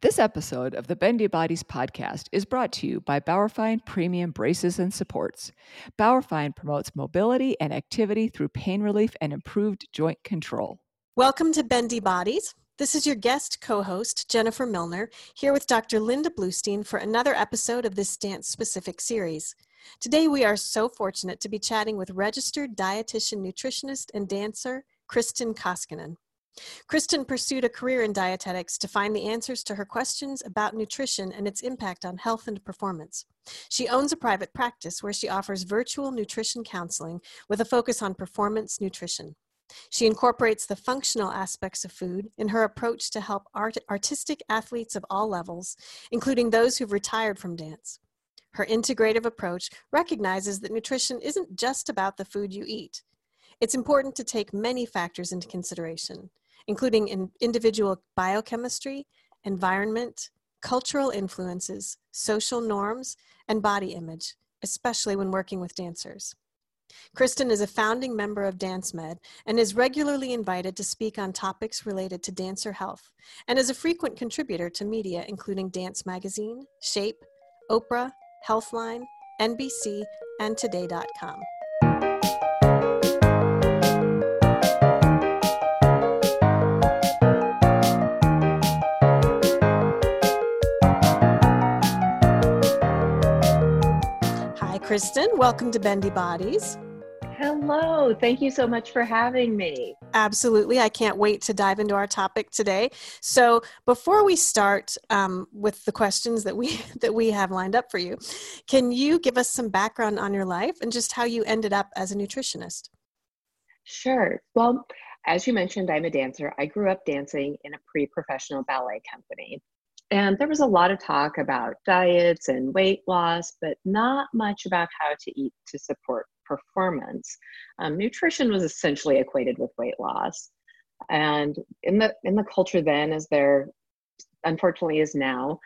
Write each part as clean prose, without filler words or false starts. This episode of the Bendy Bodies podcast is brought to you by Bauerfeind Premium Braces and Supports. Bauerfeind promotes mobility and activity through pain relief and improved joint control. Welcome to Bendy Bodies. This is your guest co-host, Jennifer Milner, here with Dr. Linda Bluestein for another episode of this dance-specific series. Today, we are so fortunate to be chatting with registered dietitian, nutritionist, and dancer, Kristin Koskinen. Kristin pursued a career in dietetics to find the answers to her questions about nutrition and its impact on health and performance. She owns a private practice where she offers virtual nutrition counseling with a focus on performance nutrition. She incorporates the functional aspects of food in her approach to help artistic athletes of all levels, including those who've retired from dance. Her integrative approach recognizes that nutrition isn't just about the food you eat. It's important to take many factors into consideration, including individual biochemistry, environment, cultural influences, social norms, and body image, especially when working with dancers. Kristin is a founding member of DanceMed and is regularly invited to speak on topics related to dancer health, and is a frequent contributor to media including Dance Magazine, Shape, Oprah, Healthline, NBC, and Today.com. Kristin, welcome to Bendy Bodies. Hello. Thank you so much for having me. Absolutely. I can't wait to dive into our topic today. So before we start with the questions that we have lined up for you, can you give us some background on your life and just how you ended up as a nutritionist? Sure. Well, as you mentioned, I'm a dancer. I grew up dancing in a pre-professional ballet company. And there was a lot of talk about diets and weight loss, but not much about how to eat to support performance. Nutrition was essentially equated with weight loss. And in the culture then, as there unfortunately is now,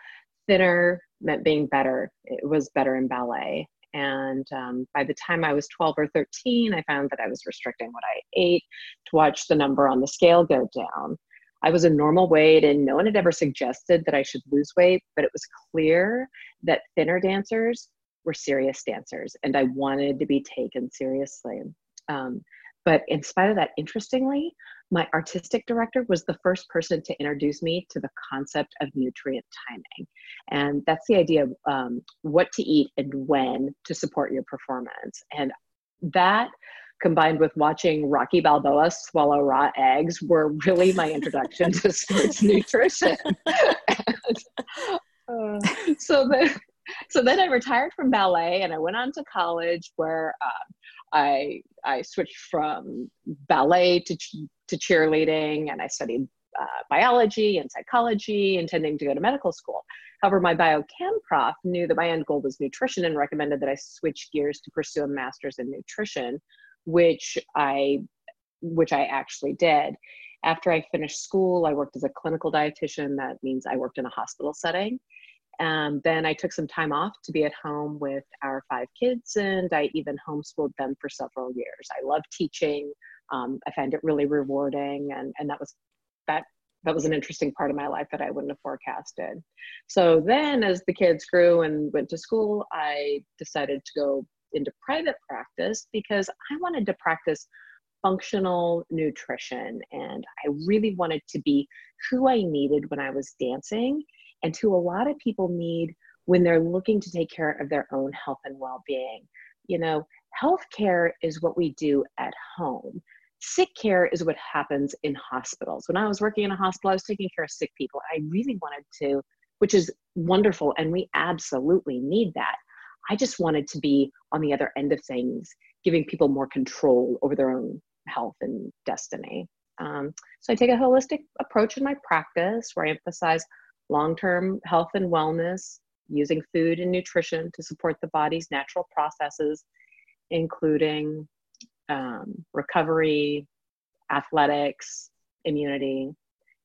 thinner meant being better. It was better in ballet. And by the time I was 12 or 13, I found that I was restricting what I ate to watch the number on the scale go down. I was a normal weight and no one had ever suggested that I should lose weight, but it was clear that thinner dancers were serious dancers and I wanted to be taken seriously. But in spite of that, interestingly, my artistic director was the first person to introduce me to the concept of nutrient timing. And that's the idea of what to eat and when to support your performance. And that, combined with watching Rocky Balboa swallow raw eggs, were really my introduction to sports nutrition. So then I retired from ballet and I went on to college where I switched from ballet to cheerleading, and I studied biology and psychology, intending to go to medical school. However, my biochem prof knew that my end goal was nutrition and recommended that I switch gears to pursue a master's in nutrition, which I actually did. After I finished school, I worked as a clinical dietitian. That means I worked in a hospital setting. And then I took some time off to be at home with our 5 kids, and I even homeschooled them for several years. I love teaching. I find it really rewarding. And that was an interesting part of my life that I wouldn't have forecasted. So then as the kids grew and went to school, I decided to go into private practice because I wanted to practice functional nutrition, and I really wanted to be who I needed when I was dancing and who a lot of people need when they're looking to take care of their own health and well-being. You know, healthcare is what we do at home. Sick care is what happens in hospitals. When I was working in a hospital, I was taking care of sick people. I really wanted to, which is wonderful, and we absolutely need that. I just wanted to be on the other end of things, giving people more control over their own health and destiny. So I take a holistic approach in my practice where I emphasize long-term health and wellness, using food and nutrition to support the body's natural processes, including recovery, athletics, immunity.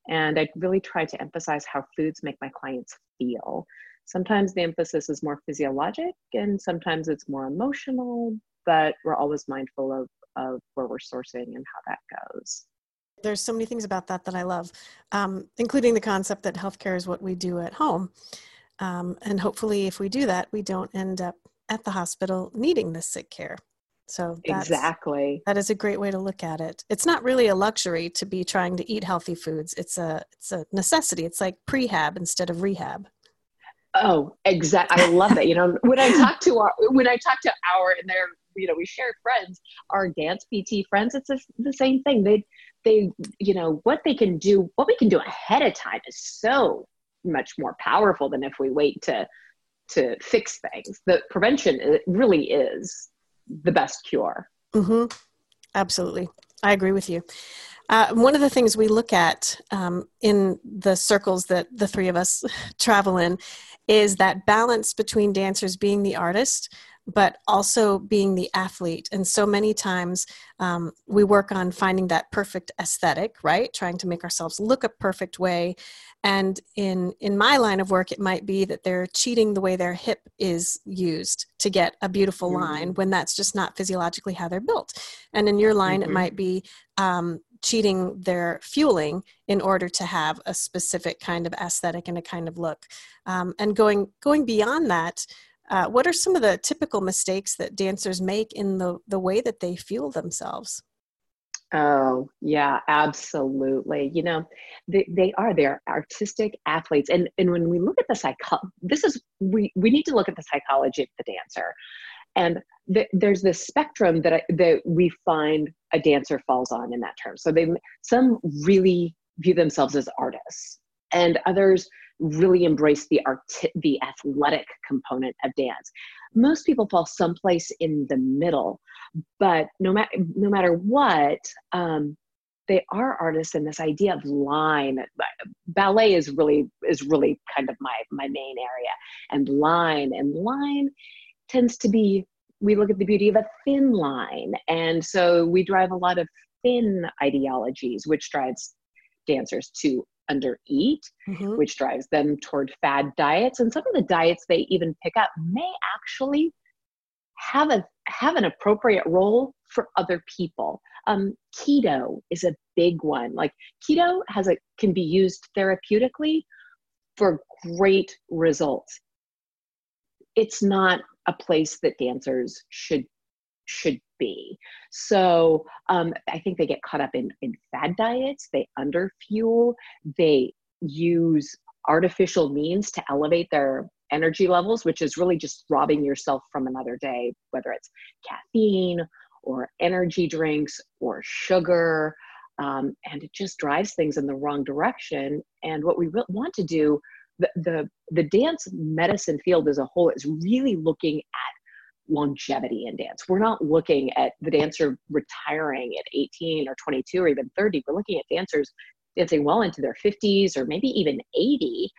And I really try to emphasize how foods make my clients feel. Sometimes the emphasis is more physiologic and sometimes it's more emotional, but we're always mindful of where we're sourcing and how that goes. There's so many things about that that I love, including the concept that healthcare is what we do at home. And hopefully if we do that, we don't end up at the hospital needing this sick care. So exactly, that is a great way to look at it. It's not really a luxury to be trying to eat healthy foods. It's a necessity. It's like prehab instead of rehab. Oh, exactly. I love that. You know, when I talk to our and their, you know, we share friends, our dance PT friends, it's the same thing. They, you know, what we can do ahead of time is so much more powerful than if we wait to fix things. The prevention, it really is the best cure. Mm-hmm. Absolutely. I agree with you. One of the things we look at in the circles that the three of us travel in is that balance between dancers being the artist, but also being the athlete. And so many times we work on finding that perfect aesthetic, right? Trying to make ourselves look a perfect way. And in my line of work, it might be that they're cheating the way their hip is used to get a beautiful line when that's just not physiologically how they're built. And in your line, it might be cheating their fueling in order to have a specific kind of aesthetic and a kind of look. And going beyond that, what are some of the typical mistakes that dancers make in the way that they fuel themselves? Oh, yeah, absolutely. You know, they are artistic athletes. And when we look at the psychology, we need to look at the psychology of the dancer. And there's this spectrum that we find a dancer falls on in that term. So some really view themselves as artists, and others really embrace the athletic component of dance. Most people fall someplace in the middle, but no matter what, they are artists. And this idea of line, ballet is really kind of my main area, and line tends to be, we look at the beauty of a thin line, and so we drive a lot of thin ideologies, which drives dancers to undereat, which drives them toward fad diets. And some of the diets they even pick up may actually have an appropriate role for other people. Keto is a big one. Like keto can be used therapeutically for great results. It's not a place that dancers should be. So I think they get caught up in fad diets. They underfuel. They use artificial means to elevate their energy levels, which is really just robbing yourself from another day, whether it's caffeine or energy drinks or sugar. And it just drives things in the wrong direction. And what we want to do, the dance medicine field as a whole is really looking at longevity in dance. We're not looking at the dancer retiring at 18 or 22 or even 30. We're looking at dancers dancing well into their 50s or maybe even 80.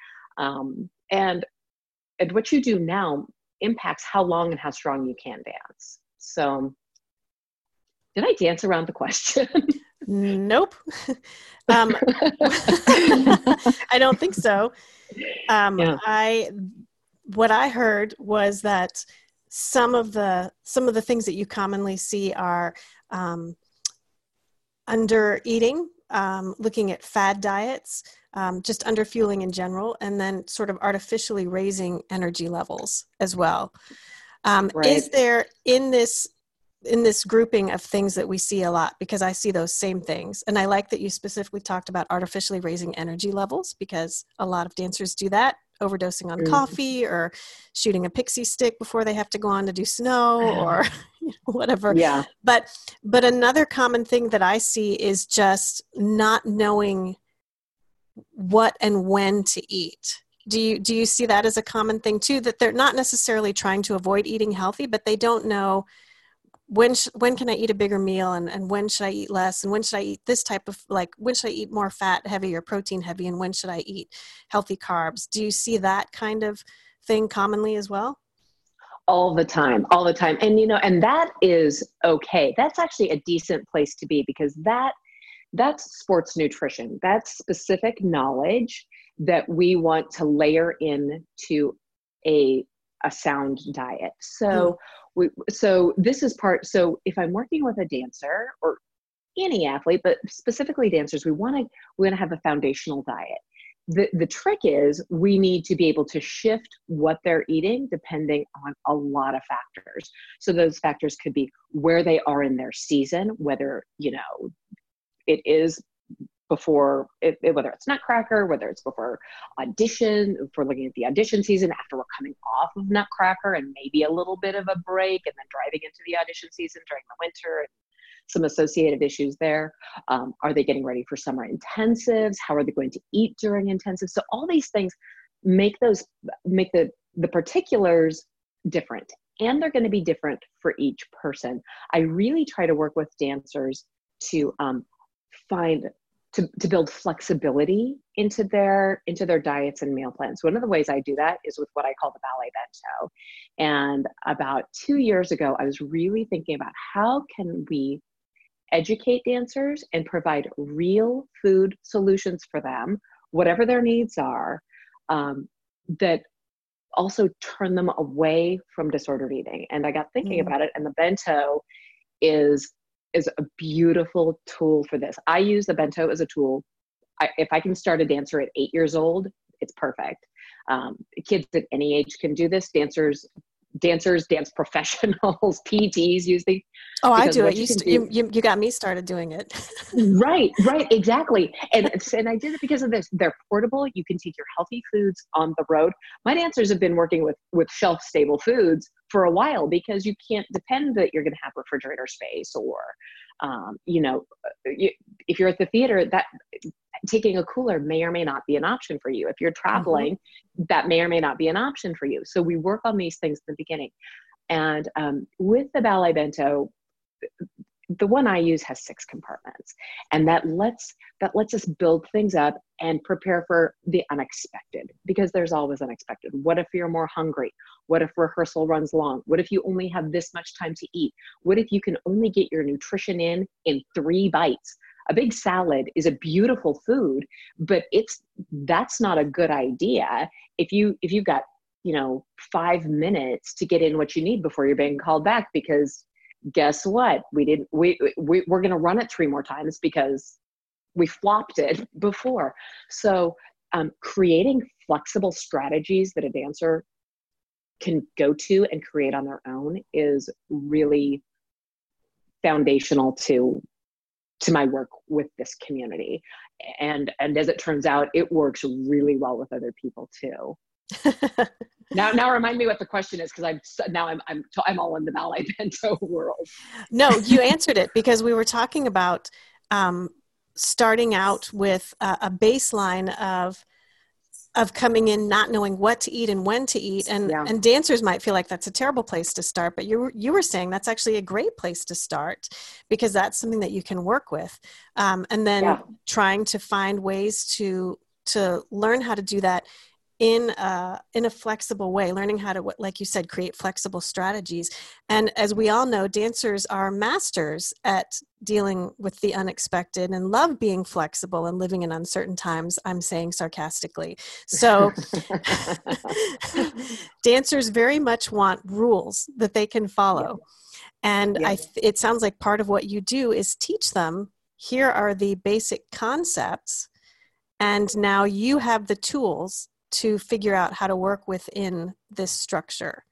And what you do now impacts how long and how strong you can dance. So did I dance around the question? Nope. I don't think so. Yeah. What I heard was that some of the things that you commonly see are under eating, looking at fad diets, just under fueling in general, and then sort of artificially raising energy levels as well. Right. Is there in this grouping of things that we see a lot, because I see those same things. And I like that you specifically talked about artificially raising energy levels, because a lot of dancers do that, overdosing on coffee or shooting a pixie stick before they have to go on to do snow or whatever. Yeah. But another common thing that I see is just not knowing what and when to eat. Do you see that as a common thing too, that they're not necessarily trying to avoid eating healthy, but they don't know when can I eat a bigger meal and when should I eat less? And when should I eat this type of, like, when should I eat more fat heavy or protein heavy? And when should I eat healthy carbs? Do you see that kind of thing commonly as well? All the time. And, you know, and that is okay. That's actually a decent place to be, because that's sports nutrition. That's specific knowledge that we want to layer in to a sound diet. So this is part. So if I'm working with a dancer or any athlete, but specifically dancers, we want to have a foundational diet. The trick is we need to be able to shift what they're eating depending on a lot of factors. So those factors could be where they are in their season, whether, you know, it is before, whether it's Nutcracker, whether it's before audition, if we're looking at the audition season after we're coming off of Nutcracker and maybe a little bit of a break and then driving into the audition season during the winter and some associated issues there. Are they getting ready for summer intensives? How are they going to eat during intensives? So all these things make the particulars different, and they're gonna be different for each person. I really try to work with dancers to build flexibility into their diets and meal plans. One of the ways I do that is with what I call the Ballet Bento. And about 2 years ago, I was really thinking about how can we educate dancers and provide real food solutions for them, whatever their needs are, that also turn them away from disordered eating. And I got thinking about it, and the bento is a beautiful tool for this. I use the bento as a tool. If I can start a dancer at 8 years old, it's perfect. Kids at any age can do this. Dancers, dance professionals, PTs use these. Oh, I do it. You got me started doing it. Right, exactly. And I did it because of this. They're portable. You can take your healthy foods on the road. My dancers have been working with shelf-stable foods for a while because you can't depend that you're going to have refrigerator space or, if you're at the theater, that taking a cooler may or may not be an option for you. If you're traveling, that may or may not be an option for you. So we work on these things in the beginning. And with the Ballet Bento, the one I use has 6 compartments, and that lets us build things up and prepare for the unexpected, because there's always unexpected. What if you're more hungry? What if rehearsal runs long? What if you only have this much time to eat? What if you can only get your nutrition in 3 bites? A big salad is a beautiful food, but that's not a good idea if you've got, 5 minutes to get in what you need before you're being called back, because guess what? We're going to run it 3 more times because we flopped it before. So creating flexible strategies that a dancer can go to and create on their own is really foundational to my work with this community. And as it turns out, it works really well with other people too. Now remind me what the question is, because I'm all in the Ballet Bento world. No, you answered it, because we were talking about starting out with a baseline of coming in not knowing what to eat and when to eat, and dancers might feel like that's a terrible place to start, but you were saying that's actually a great place to start, because that's something that you can work with, and then trying to find ways to learn how to do that in a flexible way, learning how to, like you said, create flexible strategies. And as we all know, dancers are masters at dealing with the unexpected and love being flexible and living in uncertain times. I'm saying sarcastically. So dancers very much want rules that they can follow. And it sounds like part of what you do is teach them, here are the basic concepts, and now you have the tools to figure out how to work within this structure.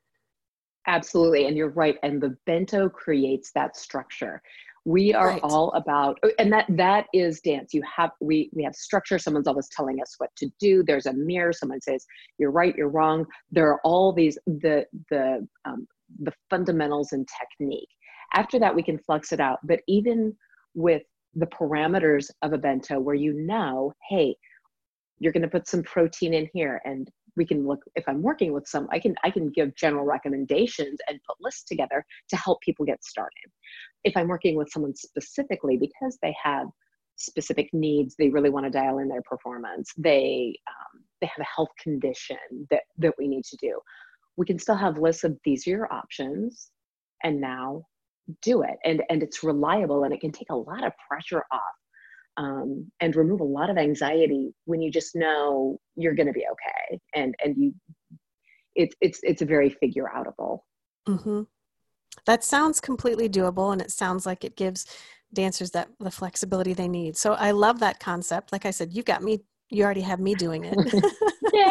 Absolutely, and you're right. And the bento creates that structure. We are all about, and that is dance. We have structure. Someone's always telling us what to do. There's a mirror. Someone says you're right, you're wrong. There are all these the fundamentals and technique. After that, we can flex it out. But even with the parameters of a bento, where hey, you're going to put some protein in here, and we can look, if I'm working with some, I can give general recommendations and put lists together to help people get started. If I'm working with someone specifically because they have specific needs, they really want to dial in their performance, they have a health condition that we need to do, we can still have lists of these are your options, and now do it. And it's reliable, and it can take a lot of pressure off. And remove a lot of anxiety when you just know you're going to be okay. And it's very figure outable. Mm-hmm. That sounds completely doable, and it sounds like it gives dancers that the flexibility they need. So I love that concept. Like I said, you've got me, you already have me doing it. Yay!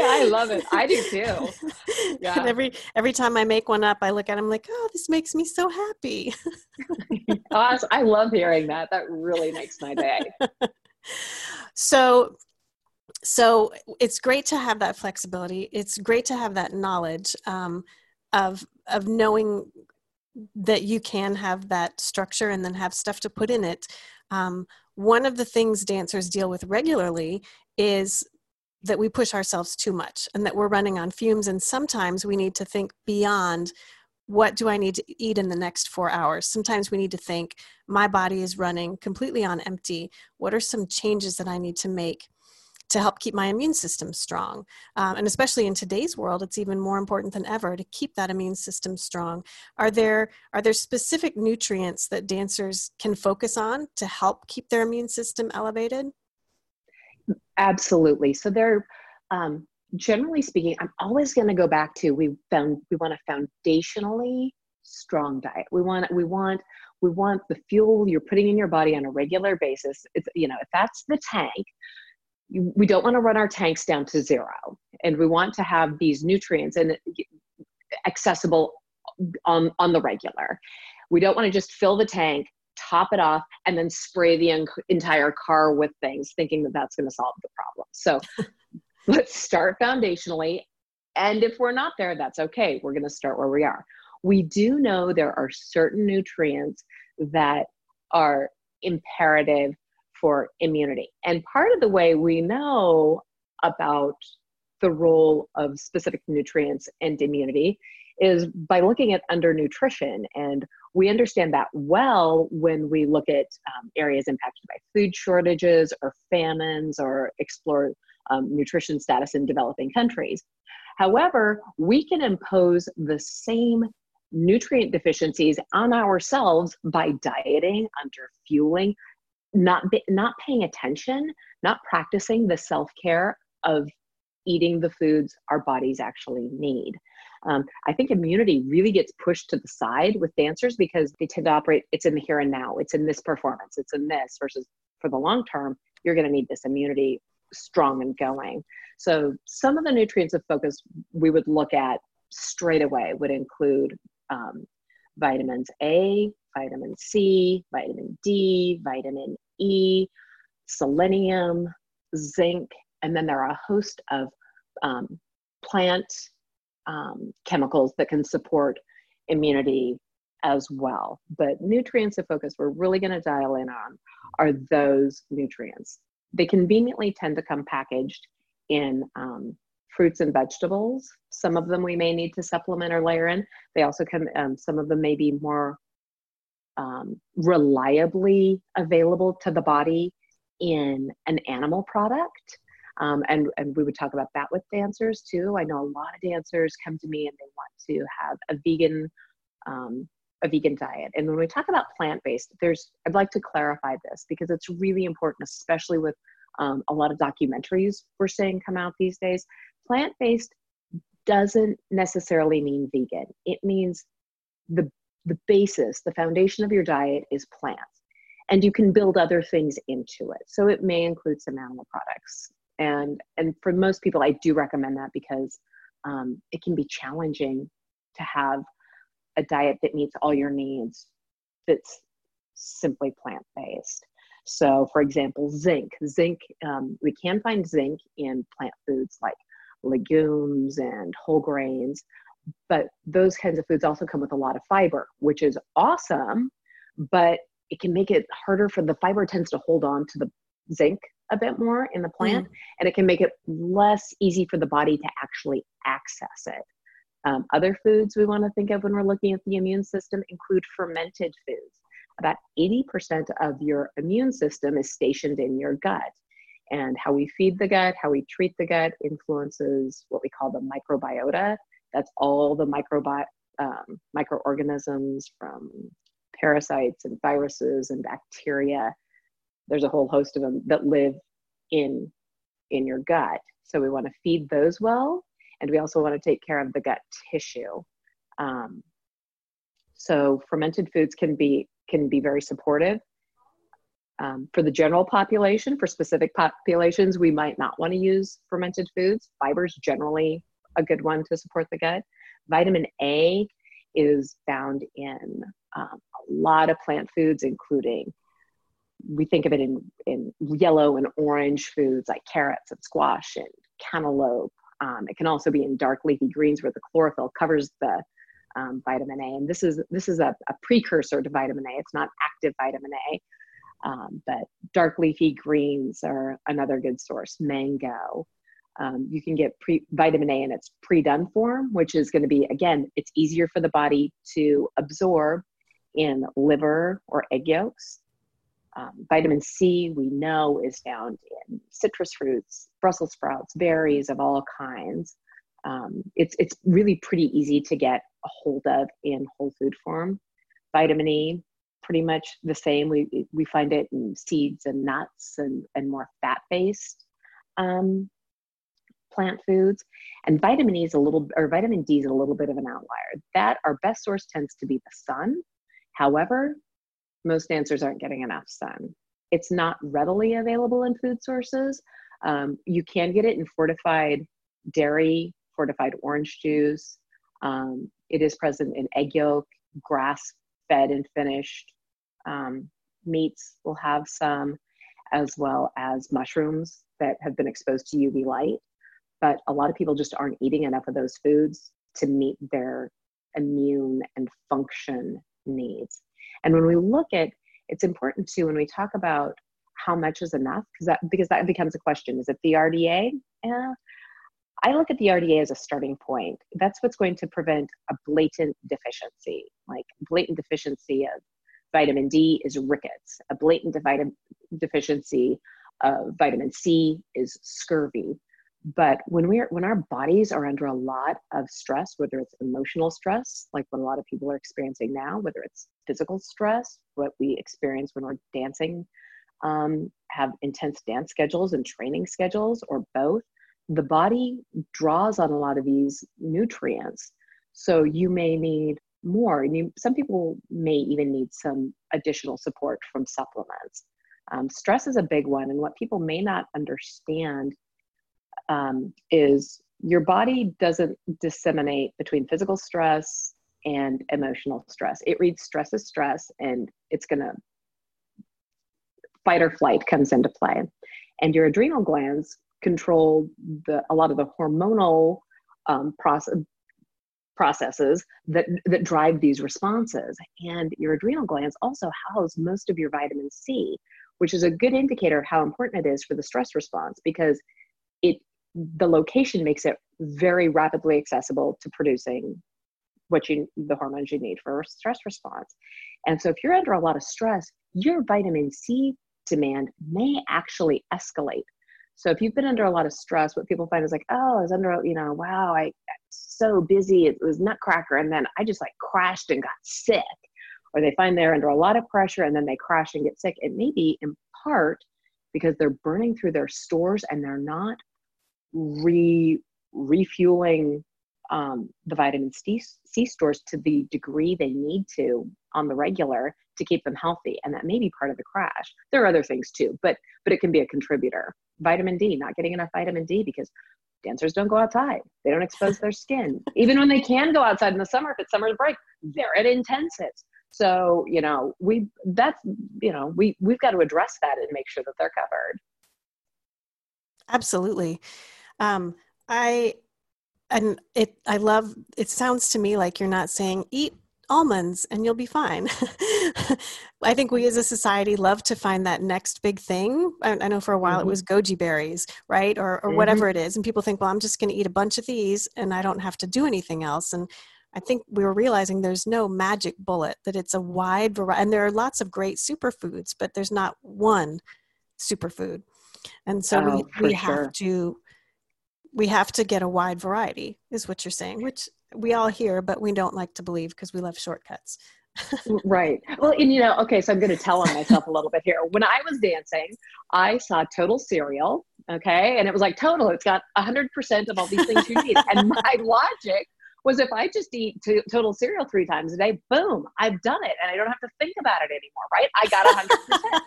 I love it. I do too. Yeah. And every time I make one up, I look at them like, oh, this makes me so happy. Awesome. I love hearing that. That really makes my day. So it's great to have that flexibility. It's great to have that knowledge of knowing that you can have that structure and then have stuff to put in it. One of the things dancers deal with regularly is that we push ourselves too much and that we're running on fumes. And sometimes we need to think beyond, what do I need to eat in the next 4 hours? Sometimes we need to think, my body is running completely on empty. What are some changes that I need to make to help keep my immune system strong? And especially in today's world, it's even more important than ever to keep that immune system strong. Are there specific nutrients that dancers can focus on to help keep their immune system elevated? Absolutely. So they're, generally speaking, I'm always going to go back to, we want a foundationally strong diet. We want the fuel you're putting in your body on a regular basis. It's, you know, if that's the tank, we don't want to run our tanks down to zero, and we want to have these nutrients and accessible on the regular. We don't want to just fill the tank, top it off, and then spray the entire car with things, thinking that that's going to solve the problem. So let's start foundationally. And if we're not there, that's okay. We're going to start where we are. We do know there are certain nutrients that are imperative for immunity. And part of the way we know about the role of specific nutrients and immunity is by looking at undernutrition. And we understand that well when we look at areas impacted by food shortages or famines, or explore nutrition status in developing countries. However, we can impose the same nutrient deficiencies on ourselves by dieting, underfueling, not paying attention, not practicing the self-care of eating the foods our bodies actually need. I think immunity really gets pushed to the side with dancers because they tend to operate, it's in the here and now, it's in this performance, it's in this, versus for the long term, you're going to need this immunity strong and going. So some of the nutrients of focus we would look at straight away would include vitamins A, vitamin C, vitamin D, vitamin E, selenium, zinc, and then there are a host of plant chemicals that can support immunity as well. But nutrients of focus we're really going to dial in on are those nutrients. They conveniently tend to come packaged in fruits and vegetables. Some of them we may need to supplement or layer in. They also come, some of them may be more reliably available to the body in an animal product. And we would talk about that with dancers too. I know a lot of dancers come to me and they want to have a vegan diet. And when we talk about plant-based, I'd like to clarify this because it's really important, especially with a lot of documentaries we're seeing come out these days. Plant-based doesn't necessarily mean vegan. It means the basis, the foundation of your diet is plants, and you can build other things into it. So it may include some animal products. And for most people, I do recommend that because it can be challenging to have a diet that meets all your needs that's simply plant-based. So for example, zinc, we can find zinc in plant foods like legumes and whole grains, but those kinds of foods also come with a lot of fiber, which is awesome, but it can make it harder for the fiber tends to hold on to the zinc a bit more in the plant, and it can make it less easy for the body to actually access it. Other foods we want to think of when we're looking at the immune system include fermented foods. About 80% of your immune system is stationed in your gut. And how we feed the gut, how we treat the gut influences what we call the microbiota. That's all the microorganisms from parasites and viruses and bacteria. There's a whole host of them that live in your gut. So we want to feed those well. And we also want to take care of the gut tissue. So fermented foods can be very supportive. For the general population, for specific populations, we might not want to use fermented foods. Fiber's generally a good one to support the gut. Vitamin A is found in a lot of plant foods, including, we think of it in yellow and orange foods like carrots and squash and cantaloupe. It can also be in dark leafy greens where the chlorophyll covers the vitamin A. And this is a precursor to vitamin A. It's not active vitamin A. But dark leafy greens are another good source. Mango. You can get vitamin A in its pre-done form, which is going to be, again, it's easier for the body to absorb in liver or egg yolks. Vitamin C, we know, is found in citrus fruits, Brussels sprouts, berries of all kinds. It's really pretty easy to get a hold of in whole food form. Vitamin E, pretty much the same. We find it in seeds and nuts and more fat-based plant foods. And vitamin D is a little bit of an outlier. That our best source tends to be the sun. However, most dancers aren't getting enough sun. It's not readily available in food sources. You can get it in fortified dairy, fortified orange juice. It is present in egg yolk, grass-fed and finished. Meats will have some, as well as mushrooms that have been exposed to UV light. But a lot of people just aren't eating enough of those foods to meet their immune and function needs. And when we look at, it's important too, when we talk about how much is enough, because that becomes a question. Is it the RDA? Yeah. I look at the RDA as a starting point. That's what's going to prevent a blatant deficiency. Like blatant deficiency of vitamin D is rickets. A blatant deficiency of vitamin C is scurvy. But when our bodies are under a lot of stress, whether it's emotional stress, like what a lot of people are experiencing now, whether it's physical stress, what we experience when we're dancing, have intense dance schedules and training schedules, or both, the body draws on a lot of these nutrients. So you may need more. Some people may even need some additional support from supplements. Stress is a big one, and what people may not understand is your body doesn't disseminate between physical stress and emotional stress. It reads stress as stress, and it's going to fight or flight comes into play. And your adrenal glands control a lot of the hormonal processes that drive these responses. And your adrenal glands also house most of your vitamin C, which is a good indicator of how important it is for the stress response, because the location makes it very rapidly accessible to producing the hormones you need for stress response. And so if you're under a lot of stress, your vitamin C demand may actually escalate. So if you've been under a lot of stress, what people find is like, oh, I was under, wow, I was so busy. It was Nutcracker. And then I just crashed and got sick. Or they find they're under a lot of pressure and then they crash and get sick. It may be in part because they're burning through their stores and they're not refueling the vitamin C stores to the degree they need to on the regular to keep them healthy. And that may be part of the crash. There are other things too, but it can be a contributor. Vitamin D, not getting enough vitamin D because dancers don't go outside. They don't expose their skin. Even when they can go outside in the summer, if it's summer break, they're at intensives. So, we've got to address that and make sure that they're covered. Absolutely. I love, it sounds to me like you're not saying eat almonds and you'll be fine. I think we as a society love to find that next big thing. I know for a while mm-hmm. it was goji berries, right? Or mm-hmm. whatever it is. And people think, well, I'm just going to eat a bunch of these and I don't have to do anything else. And I think we were realizing there's no magic bullet, that it's a wide variety. And there are lots of great superfoods, but there's not one superfood. And so we have to get a wide variety is what you're saying, which we all hear, but we don't like to believe because we love shortcuts. Right. Well, and okay, so I'm going to tell on myself a little bit here. When I was dancing, I saw Total Cereal. Okay. And it was like Total, it's got 100% of all these things you need. And my logic was if I just eat Total Cereal 3 times a day, boom, I've done it. And I don't have to think about it anymore, right? I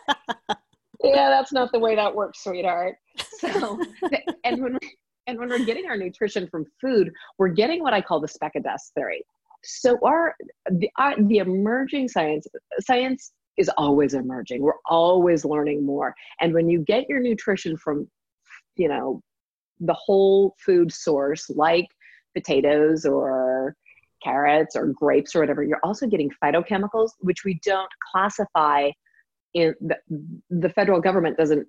got 100%. Yeah, that's not the way that works, sweetheart. So, and when we're getting our nutrition from food, we're getting what I call the speck of dust theory. So the emerging science is always emerging. We're always learning more. And when you get your nutrition from, you know, the whole food source, like potatoes or carrots or grapes or whatever, you're also getting phytochemicals, which we don't classify in the federal government doesn't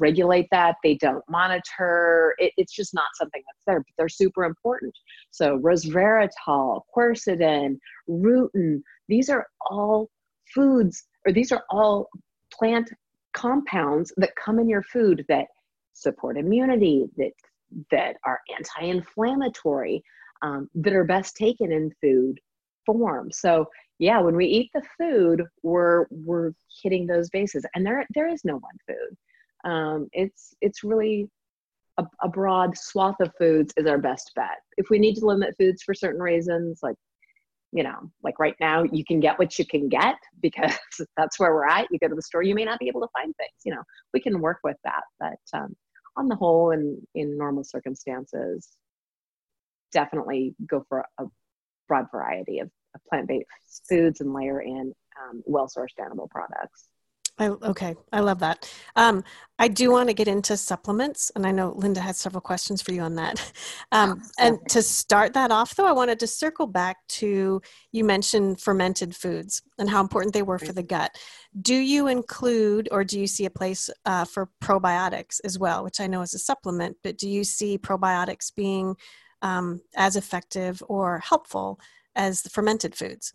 regulate that. They don't monitor. It's just not something that's there, but they're super important. So resveratrol, quercetin, rutin, these are all foods, or these are all plant compounds that come in your food that support immunity, that are anti-inflammatory, that are best taken in food form. So yeah, when we eat the food, we're hitting those bases, and there is no one food. It's really a broad swath of foods is our best bet. If we need to limit foods for certain reasons, like, you know, like right now, you can get what you can get because that's where we're at. You go to the store, you may not be able to find things. You know, we can work with that, but on the whole, and in normal circumstances, definitely go for a broad variety of plant-based foods and layer in well-sourced animal products. Okay, I love that. I do want to get into supplements, and I know Linda has several questions for you on that. And to start that off, though, I wanted to circle back to, you mentioned fermented foods and how important they were for the gut. Do you include, or do you see a place for probiotics as well, which I know is a supplement, but do you see probiotics being as effective or helpful as the fermented foods?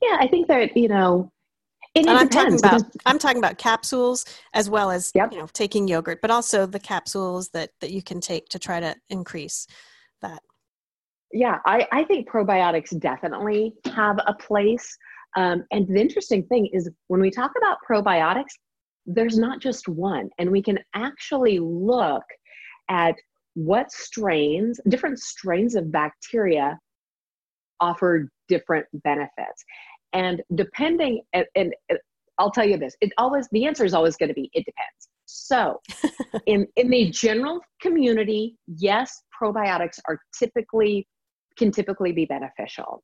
Yeah, I think that, you know, I'm talking about capsules as well as, you know, taking yogurt, but also the capsules that you can take to try to increase that. Yeah, I think probiotics definitely have a place. And the interesting thing is, when we talk about probiotics, there's not just one, and we can actually look at what strains, different strains of bacteria offer different benefits. And depending, and I'll tell you this, the answer is always going to be, it depends. So in the general community, yes, probiotics can typically be beneficial.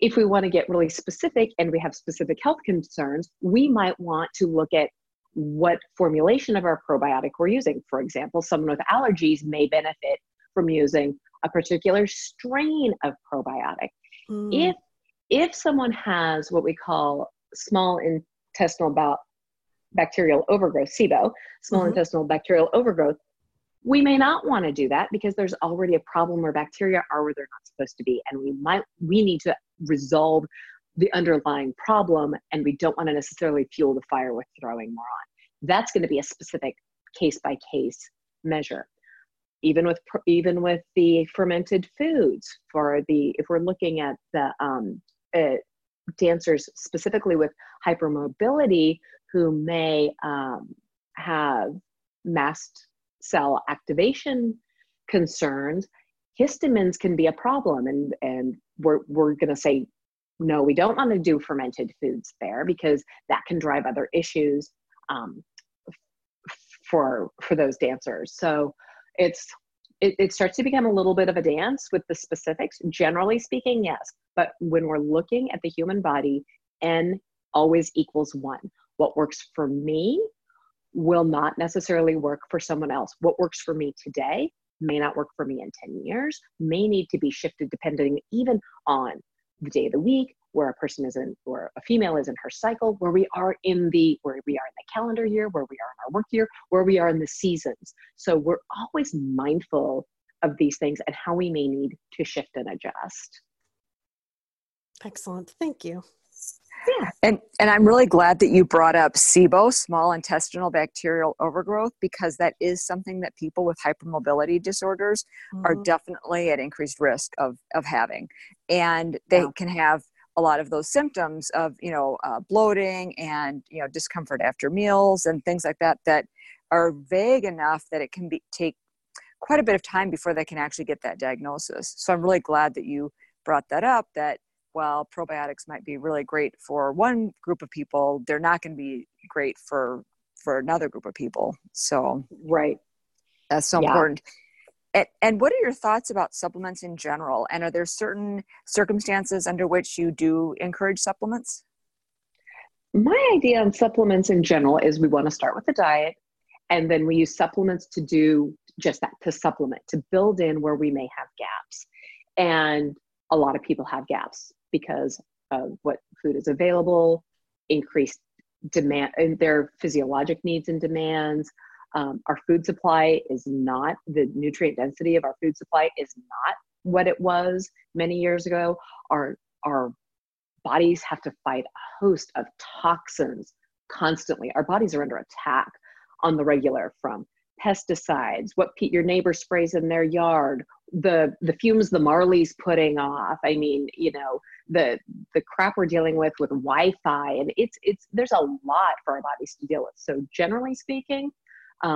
If we want to get really specific and we have specific health concerns, we might want to look at what formulation of our probiotic we're using. For example, someone with allergies may benefit from using a particular strain of probiotic. Mm. If someone has what we call small intestinal bacterial overgrowth, SIBO, small intestinal bacterial overgrowth, we may not want to do that because there's already a problem where bacteria are where they're not supposed to be. And we need to resolve the underlying problem, and we don't want to necessarily fuel the fire with throwing more on. That's going to be a specific case-by-case measure. Even with the fermented foods, if we're looking at the dancers specifically with hypermobility who may have mast cell activation concerns, histamines can be a problem, and we're going to say, no, we don't want to do fermented foods there because that can drive other issues for those dancers. So it starts to become a little bit of a dance with the specifics, generally speaking, yes. But when we're looking at the human body, N always equals 1. What works for me will not necessarily work for someone else. What works for me today may not work for me in 10 years, may need to be shifted depending even on the day of the week, where a person is in, or a female is in her cycle, where we are in the calendar year, where we are in our work year, where we are in the seasons. So we're always mindful of these things and how we may need to shift and adjust. Excellent. Thank you. Yeah. And I'm really glad that you brought up SIBO, small intestinal bacterial overgrowth, because that is something that people with hypermobility disorders are definitely at increased risk of having. And they can have a lot of those symptoms of, you know, bloating and, you know, discomfort after meals and things like that, that are vague enough that it can take quite a bit of time before they can actually get that diagnosis. So I'm really glad that you brought that up, that while probiotics might be really great for one group of people, they're not going to be great for for another group of people. So right, that's so important. And what are your thoughts about supplements in general? And are there certain circumstances under which you do encourage supplements? My idea on supplements in general is we want to start with the diet, and then we use supplements to do just that, to supplement, to build in where we may have gaps. And a lot of people have gaps because of what food is available, increased demand, and their physiologic needs and demands. Our food supply is not, the nutrient density of our food supply is not what it was many years ago. Our bodies have to fight a host of toxins constantly. Our bodies are under attack on the regular from pesticides, what your neighbor sprays in their yard, the fumes the Marley's putting off. I mean, you know, the crap we're dealing with Wi-Fi, and it's there's a lot for our bodies to deal with. So generally speaking, I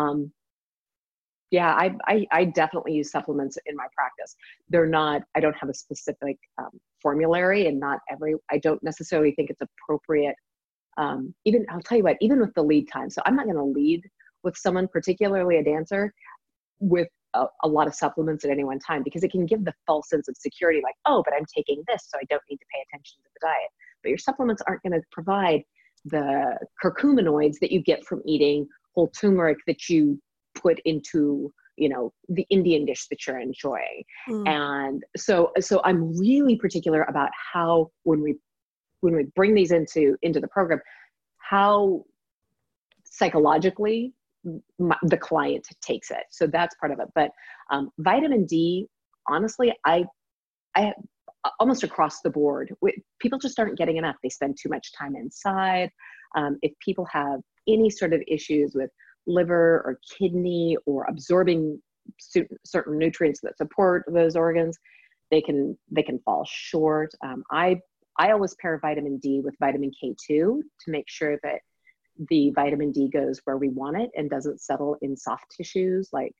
definitely use supplements in my practice. They're not, I don't have a specific formulary, and I don't necessarily think it's appropriate. Even, I'll tell you what, even with the lead time. So I'm not going to lead with someone, particularly a dancer, with a lot of supplements at any one time, because it can give the false sense of security, like, oh, but I'm taking this, so I don't need to pay attention to the diet. But your supplements aren't going to provide the curcuminoids that you get from eating whole turmeric that you put into, you know, the Indian dish that you're enjoying. Mm. And so I'm really particular about how, when we bring these into the program, how psychologically the client takes it. So that's part of it. But vitamin D, honestly, I almost across the board, people just aren't getting enough. They spend too much time inside. If people have any sort of issues with liver or kidney or absorbing certain nutrients that support those organs, they can fall short. I always pair vitamin D with vitamin K2 to make sure that the vitamin D goes where we want it and doesn't settle in soft tissues like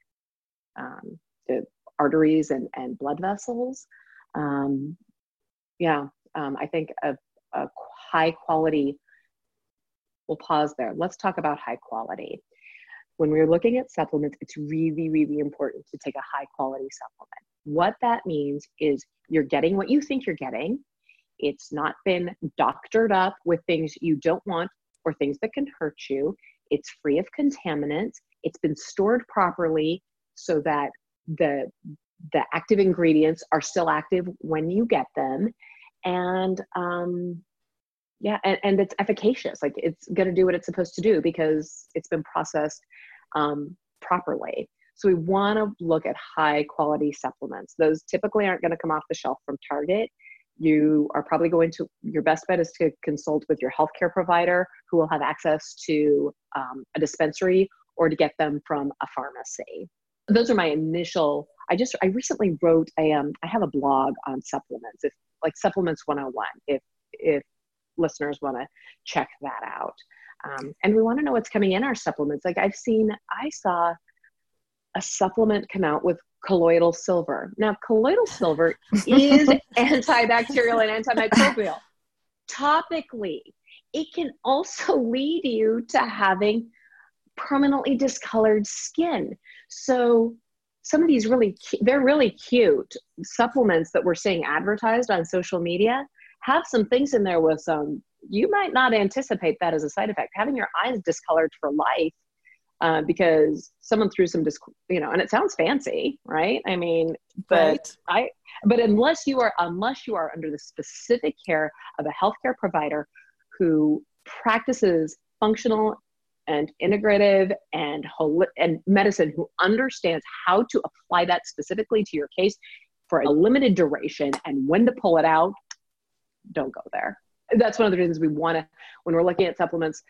the arteries and blood vessels. I think a high quality, we'll pause there. Let's talk about high quality. When we're looking at supplements, it's really, really important to take a high quality supplement. What that means is you're getting what you think you're getting. It's not been doctored up with things you don't want or things that can hurt you. It's free of contaminants. It's been stored properly so that the active ingredients are still active when you get them. And and it's efficacious. Like, it's going to do what it's supposed to do because it's been processed properly. So we want to look at high quality supplements. Those typically aren't going to come off the shelf from Target. You are probably your best bet is to consult with your healthcare provider, who will have access to a dispensary, or to get them from a pharmacy. Those are my initial, I recently wrote I have a blog on supplements, if like Supplements 101, if listeners want to check that out. And we want to know what's coming in our supplements. Like, I saw a supplement come out with colloidal silver. Now, colloidal silver is antibacterial and antimicrobial. Topically, it can also lead you to having permanently discolored skin. So some of these really cute supplements that we're seeing advertised on social media have some things in there with some, you might not anticipate that as a side effect, having your eyes discolored for life. Because someone threw some, and it sounds fancy, right? I mean, but unless you are under the specific care of a healthcare provider who practices functional and integrative and medicine, who understands how to apply that specifically to your case for a limited duration and when to pull it out, don't go there. That's one of the reasons we want to, when we're looking at supplements,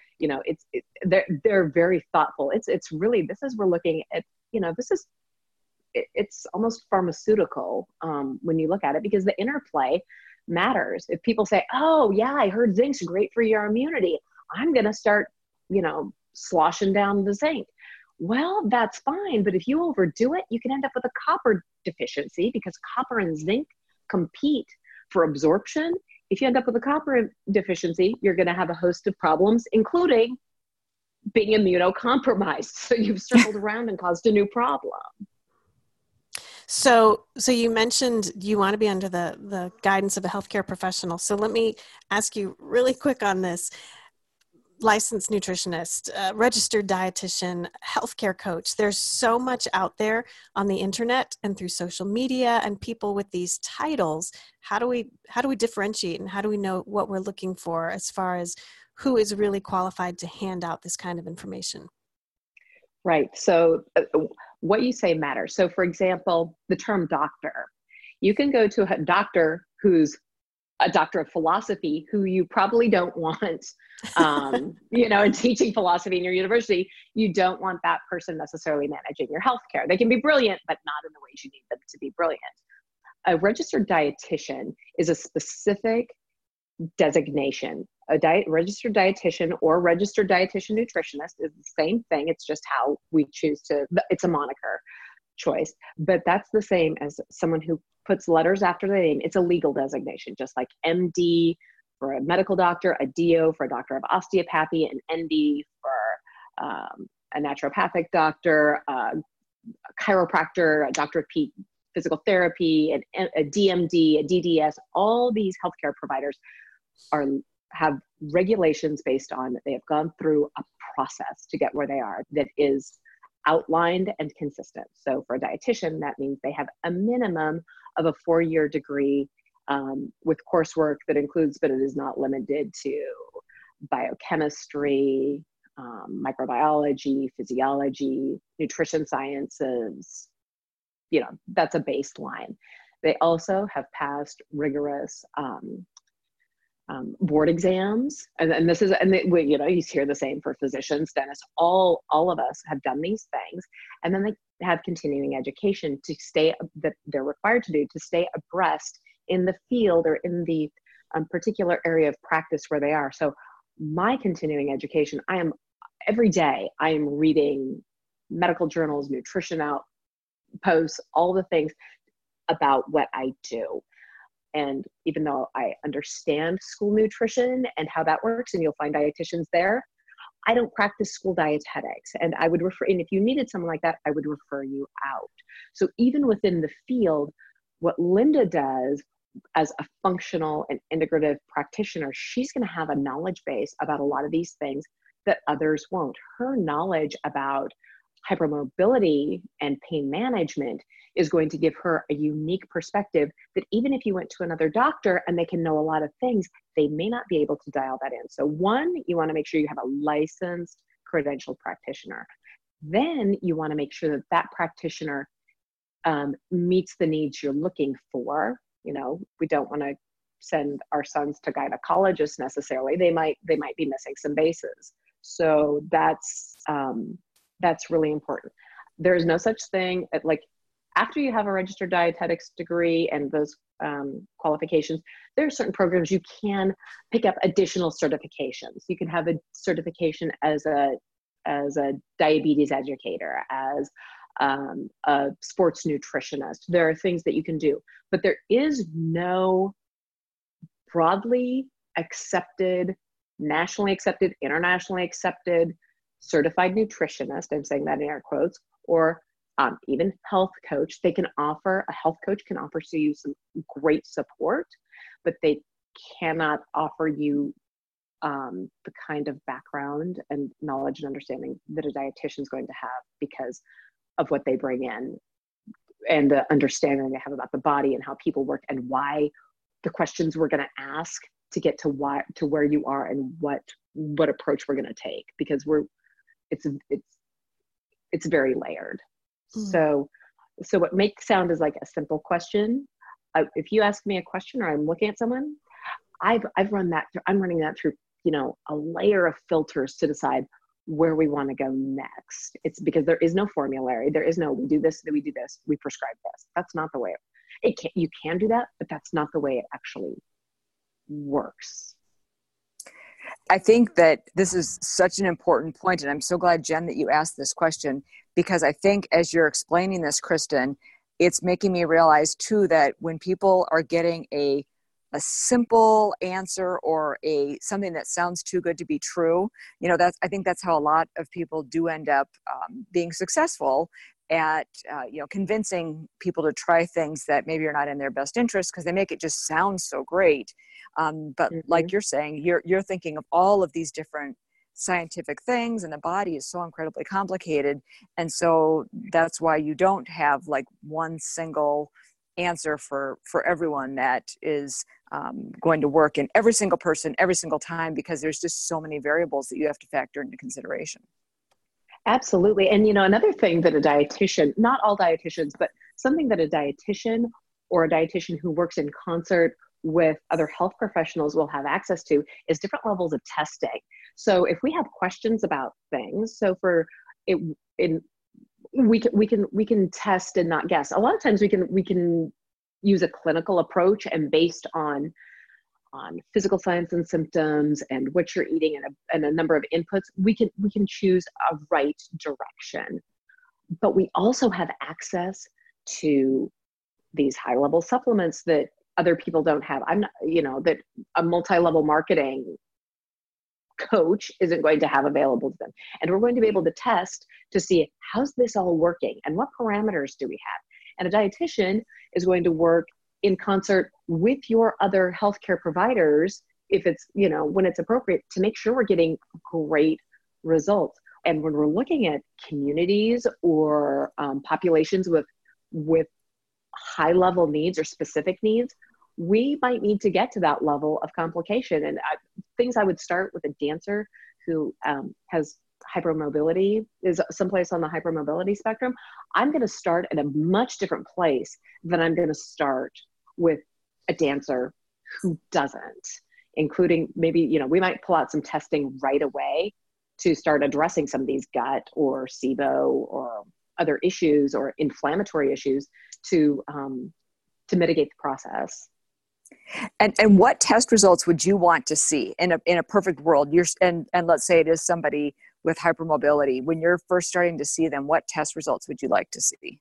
they're very thoughtful. It's really, it's almost pharmaceutical when you look at it, because the interplay matters. If people say, oh yeah, I heard zinc's great for your immunity, I'm going to start, sloshing down the zinc. Well, that's fine. But if you overdo it, you can end up with a copper deficiency, because copper and zinc compete for absorption. If you end up with a copper deficiency, you're going to have a host of problems, including being immunocompromised. So you've circled around and caused a new problem. So you mentioned you want to be under the guidance of a healthcare professional. So let me ask you really quick on this. Licensed nutritionist, registered dietitian, healthcare coach. There's so much out there on the internet and through social media and people with these titles. How do we differentiate, and how do we know what we're looking for as far as who is really qualified to hand out this kind of information? Right. So what you say matters. So for example, the term doctor, you can go to a doctor who's a doctor of philosophy, who you probably don't want, in teaching philosophy in your university. You don't want that person necessarily managing your healthcare. They can be brilliant, but not in the ways you need them to be brilliant. A registered dietitian is a specific designation. Registered dietitian or registered dietitian nutritionist is the same thing. It's just how we choose to, it's a moniker choice, but that's the same as someone who puts letters after their name. It's a legal designation, just like MD for a medical doctor, a DO for a doctor of osteopathy, an ND for a naturopathic doctor, a chiropractor, a doctor of physical therapy, a DMD, a DDS. All these healthcare providers have regulations based on they have gone through a process to get where they are that is outlined and consistent. So for a dietitian, that means they have a minimum of a 4-year degree with coursework that includes, but it is not limited to, biochemistry, microbiology, physiology, nutrition sciences. That's a baseline. They also have passed rigorous board exams, you hear the same for physicians, dentists, all of us have done these things, and then they have continuing education that they're required to do to stay abreast in the field or in the particular area of practice where they are. So my continuing education, every day I am reading medical journals, nutrition posts, all the things about what I do. And even though I understand school nutrition and how that works, and you'll find dietitians there, I don't practice school dietetics. And I would refer, and if you needed someone like that, I would refer you out. So even within the field, what Linda does as a functional and integrative practitioner, she's going to have a knowledge base about a lot of these things that others won't. Her knowledge about hypermobility and pain management is going to give her a unique perspective that even if you went to another doctor and they can know a lot of things, they may not be able to dial that in. So one, you want to make sure you have a licensed, credentialed practitioner. Then you want to make sure that that practitioner meets the needs you're looking for. We don't want to send our sons to gynecologists necessarily. They might be missing some bases. So that's really important. There is no such thing after you have a registered dietetics degree and those qualifications, there are certain programs you can pick up additional certifications. You can have a certification as a diabetes educator, as a sports nutritionist. There are things that you can do, but there is no broadly accepted, nationally accepted, internationally accepted certified nutritionist, I'm saying that in air quotes, or even health coach. A health coach can offer you some great support, but they cannot offer you the kind of background and knowledge and understanding that a dietitian is going to have because of what they bring in and the understanding they have about the body and how people work and why the questions we're going to ask to get to where you are and what approach we're going to take, because it's very layered. Mm. So what makes sound is like a simple question. If you ask me a question or I'm looking at someone, I'm running that through, a layer of filters to decide where we want to go next. It's because there is no formulary. There is no, we do this, we prescribe this. That's not the way you can do that, but that's not the way it actually works. I think that this is such an important point, and I'm so glad, Jen, that you asked this question, because I think as you're explaining this, Kristin, it's making me realize too that when people are getting a a simple answer or a something that sounds too good to be true. You know, I think that's how a lot of people do end up being successful at, you know, convincing people to try things that maybe are not in their best interest because they make it just sound so great. But mm-hmm. like you're saying, you're thinking of all of these different scientific things, and the body is so incredibly complicated. And so that's why you don't have like one single answer for everyone that is going to work in every single person, every single time, because there's just so many variables that you have to factor into consideration. Absolutely. And, you know, another thing that a dietitian, not all dietitians, but something that a dietitian or a dietitian who works in concert with other health professionals will have access to is different levels of testing. So if we have questions about things, so for it, we can test and not guess. A lot of times we can use a clinical approach, and based on physical signs and symptoms and what you're eating and a number of inputs, we can choose a right direction. But we also have access to these high level supplements that other people don't have. I'm not, you know, that a multi-level marketing coach isn't going to have available to them. And we're going to be able to test to see how's this all working and what parameters do we have. And a dietitian is going to work in concert with your other healthcare providers if it's, you know, when it's appropriate, to make sure we're getting great results. And when we're looking at communities or populations with high level needs or specific needs, we might need to get to that level of complication. And things I would start with a dancer who has hypermobility, is someplace on the hypermobility spectrum. I'm going to start at a much different place than I'm going to start with a dancer who doesn't, including maybe, you know, we might pull out some testing right away to start addressing some of these gut or SIBO or other issues or inflammatory issues to mitigate the process. And what test results would you want to see in a perfect world? And let's say it is somebody with hypermobility. When you're first starting to see them, what test results would you like to see?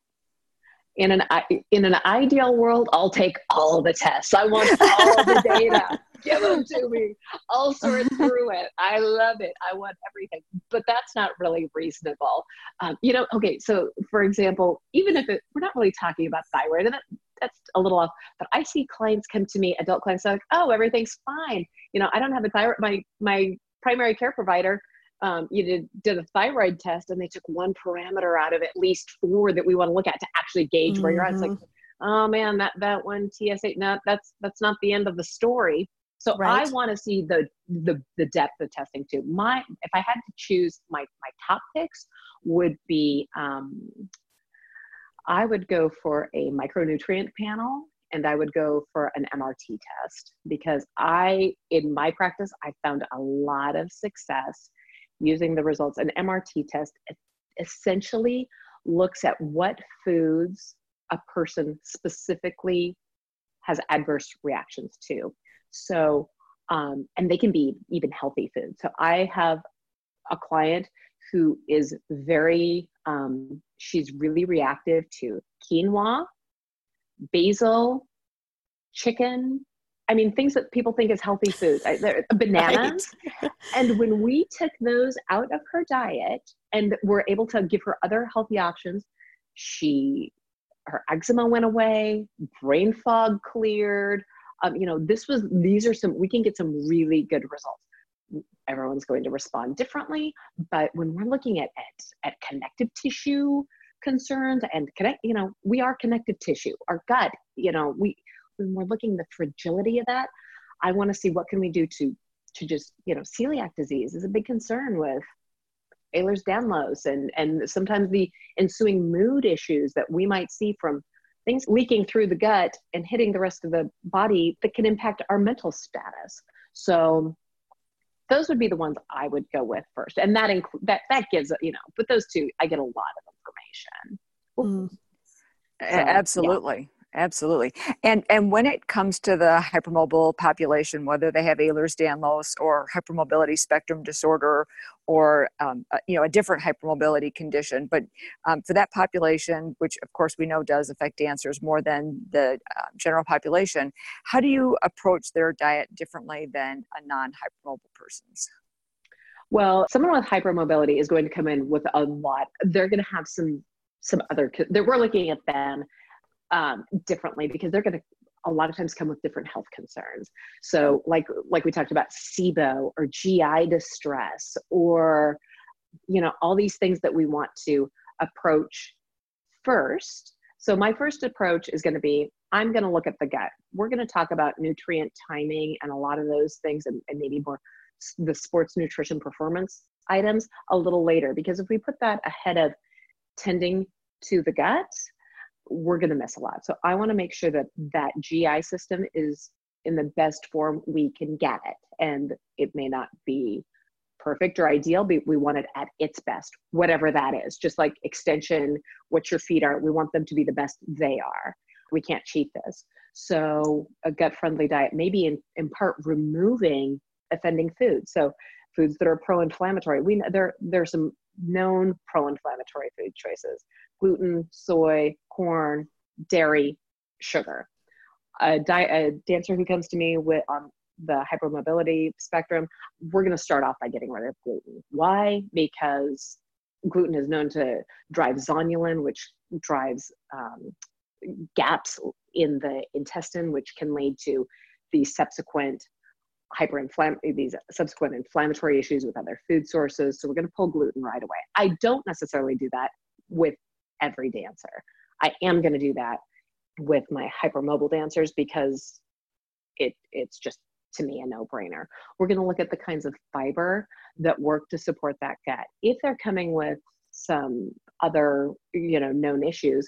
In an ideal world, I'll take all the tests. I want all the data. Give them to me. I'll sort through it. I love it. I want everything. But that's not really reasonable. You know, okay, so for example, even if we're not really talking about thyroid, and that's a little off, but I see clients come to me, adult clients, they're like, oh, everything's fine. You know, I don't have a thyroid. My primary care provider, you did a thyroid test and they took one parameter out of at least four that we want to look at to actually gauge mm-hmm. where you're at. It's like, oh man, that one TSH, no, that's not the end of the story. So right. I want to see the depth of testing too. If I had to choose, my top picks would be, I would go for a micronutrient panel, and I would go for an MRT test, because in my practice, I found a lot of success using the results. An MRT test essentially looks at what foods a person specifically has adverse reactions to. So, and they can be even healthy foods. So I have a client who is very, she's really reactive to quinoa, basil, chicken. I mean, things that people think is healthy food, bananas. Right. And when we took those out of her diet and were able to give her other healthy options, her eczema went away, brain fog cleared. You know, we can get some really good results. Everyone's going to respond differently, but when we're looking at connective tissue concerns and you know, we are connective tissue, our gut, you know, when we're looking at the fragility of that, I want to see what can we do to just, you know, celiac disease is a big concern with Ehlers-Danlos and sometimes the ensuing mood issues that we might see from things leaking through the gut and hitting the rest of the body that can impact our mental status. So those would be the ones I would go with first. And that gives, you know, but those two, I get a lot of information. Mm. So, absolutely. Yeah. absolutely. And when it comes to the hypermobile population, whether they have Ehlers-Danlos or hypermobility spectrum disorder or, a different hypermobility condition, but for that population, which of course we know does affect dancers more than the general population, how do you approach their diet differently than a non-hypermobile person's? Well, someone with hypermobility is going to come in with a lot. They're going to have some other, we're looking at them differently because they're going to a lot of times come with different health concerns. So like we talked about SIBO or GI distress or, all these things that we want to approach first. So my first approach is going to be, I'm going to look at the gut. We're going to talk about nutrient timing and a lot of those things and maybe more the sports nutrition performance items a little later, because if we put that ahead of tending to the gut, we're going to miss a lot. So I want to make sure that GI system is in the best form we can get it. And it may not be perfect or ideal, but we want it at its best, whatever that is, just like extension, what your feet are. We want them to be the best they are. We can't cheat this. So a gut-friendly diet, maybe in part removing offending foods. So foods that are pro-inflammatory, we know there's some known pro-inflammatory food choices: gluten, soy, corn, dairy, sugar. A dancer who comes to me on the hypermobility spectrum, we're going to start off by getting rid of gluten. Why? Because gluten is known to drive zonulin, which drives gaps in the intestine, which can lead to the subsequent inflammatory issues with other food sources. So we're going to pull gluten right away. I don't necessarily do that with every dancer. I am going to do that with my hypermobile dancers because it's just, to me, a no-brainer. We're going to look at the kinds of fiber that work to support that gut. If they're coming with some other, known issues,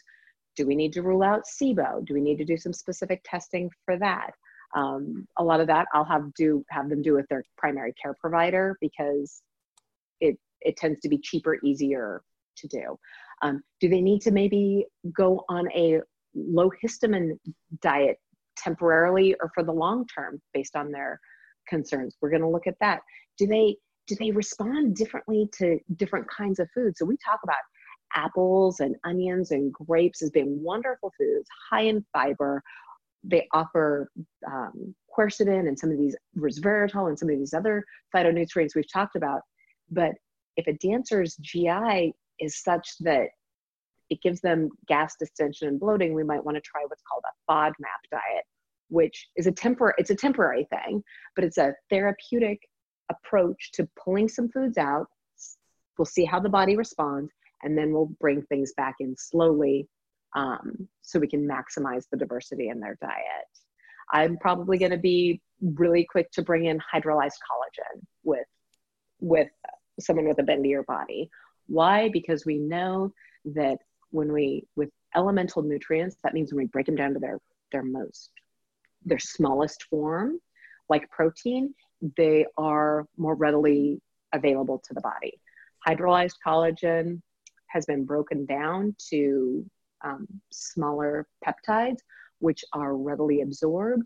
do we need to rule out SIBO? Do we need to do some specific testing for that? A lot of that I'll have them do with their primary care provider because it tends to be cheaper, easier to do. Do they need to maybe go on a low histamine diet temporarily or for the long term based on their concerns? We're going to look at that. Do they respond differently to different kinds of food? So we talk about apples and onions and grapes as being wonderful foods, high in fiber. They offer quercetin and some of these resveratrol and some of these other phytonutrients we've talked about. But if a dancer's GI is such that it gives them gas, distension, and bloating, we might want to try what's called a FODMAP diet, which is it's a temporary thing, but it's a therapeutic approach to pulling some foods out. We'll see how the body responds, and then we'll bring things back in slowly, so we can maximize the diversity in their diet. I'm probably going to be really quick to bring in hydrolyzed collagen with someone with a bendier body. Why? Because we know that with elemental nutrients, that means when we break them down to their smallest form, like protein, they are more readily available to the body. Hydrolyzed collagen has been broken down to smaller peptides, which are readily absorbed.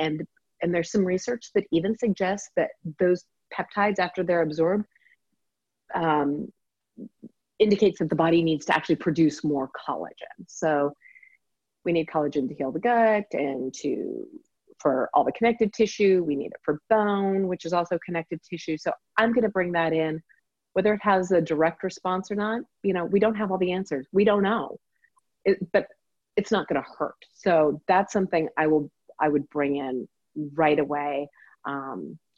And there's some research that even suggests that those peptides, after they're absorbed, indicates that the body needs to actually produce more collagen. So we need collagen to heal the gut and for all the connective tissue. We need it for bone, which is also connective tissue. So I'm going to bring that in, whether it has a direct response or not. We don't have all the answers. We don't know. But it's not going to hurt. So that's something I would bring in right away.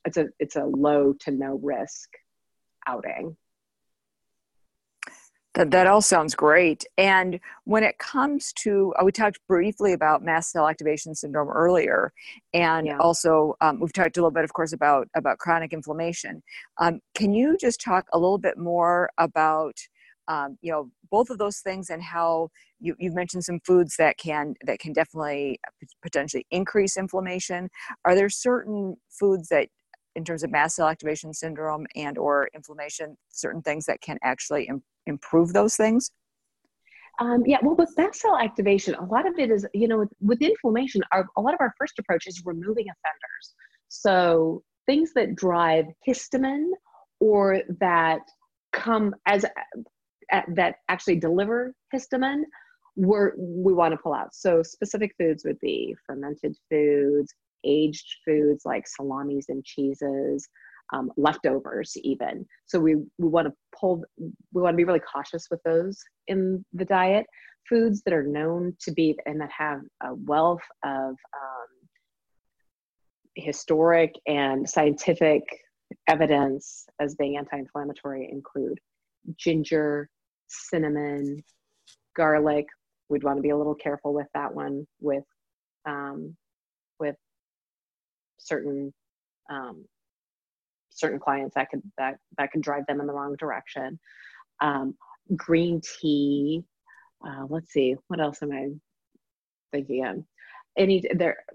It's a low to no risk outing. That all sounds great. And when it comes to, we talked briefly about mast cell activation syndrome earlier, and also we've talked a little bit, of course, about chronic inflammation. Can you just talk a little bit more about both of those things, and how you've mentioned some foods that can definitely potentially increase inflammation. Are there certain foods that, in terms of mast cell activation syndrome and or inflammation, certain things that can actually improve those things? Yeah, well, with mast cell activation, a lot of it is, you know, with inflammation, a lot of our first approach is removing offenders. So things that drive histamine or that come as, that actually deliver histamine, we want to pull out. So specific foods would be fermented foods, aged foods like salamis and cheeses, leftovers even. So we want to be really cautious with those in the diet. Foods that are known to be, and that have a wealth of historic and scientific evidence as being anti-inflammatory, include ginger, cinnamon, garlic. We'd want to be a little careful with that one, with certain clients that could drive them in the wrong direction. Green tea. Let's see, what else am I thinking of?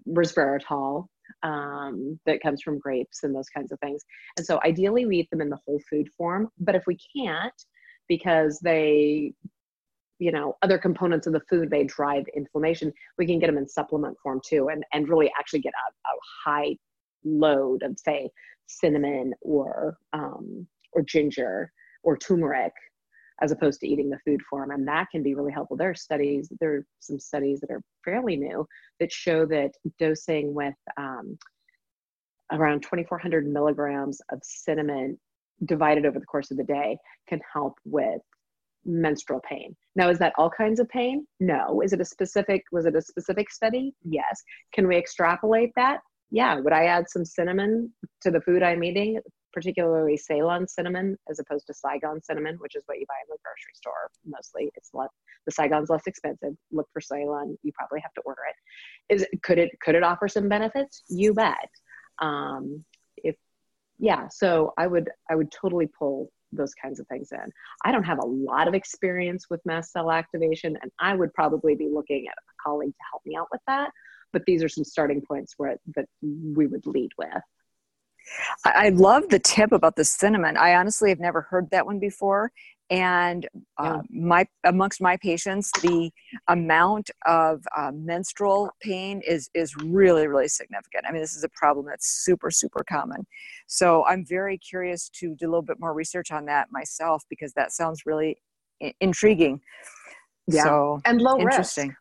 Resveratrol that comes from grapes and those kinds of things. And so ideally we eat them in the whole food form, but if we can't, because they, you know, other components of the food, they drive inflammation, we can get them in supplement form too, and really actually get a high load of, say, cinnamon or ginger or turmeric, as opposed to eating the food form. And that can be really helpful. There are some studies that are fairly new that show that dosing with around 2,400 milligrams of cinnamon divided over the course of the day can help with menstrual pain. Now, is that all kinds of pain? No. Was it a specific study? Yes. Can we extrapolate that? Yeah. Would I add some cinnamon to the food I'm eating? Particularly Ceylon cinnamon, as opposed to Saigon cinnamon, which is what you buy in the grocery store mostly. The Saigon's less expensive. Look for Ceylon. You probably have to order it. Could it offer some benefits? You bet. So I would totally pull those kinds of things in. I don't have a lot of experience with mast cell activation, and I would probably be looking at a colleague to help me out with that. But these are some starting points that we would lead with. I love the tip about the cinnamon. I honestly have never heard that one before. And amongst my patients, the amount of menstrual pain is really, really significant. I mean, this is a problem that's super, super common. So I'm very curious to do a little bit more research on that myself, because that sounds really intriguing. Yeah, so, and low interesting. Risk.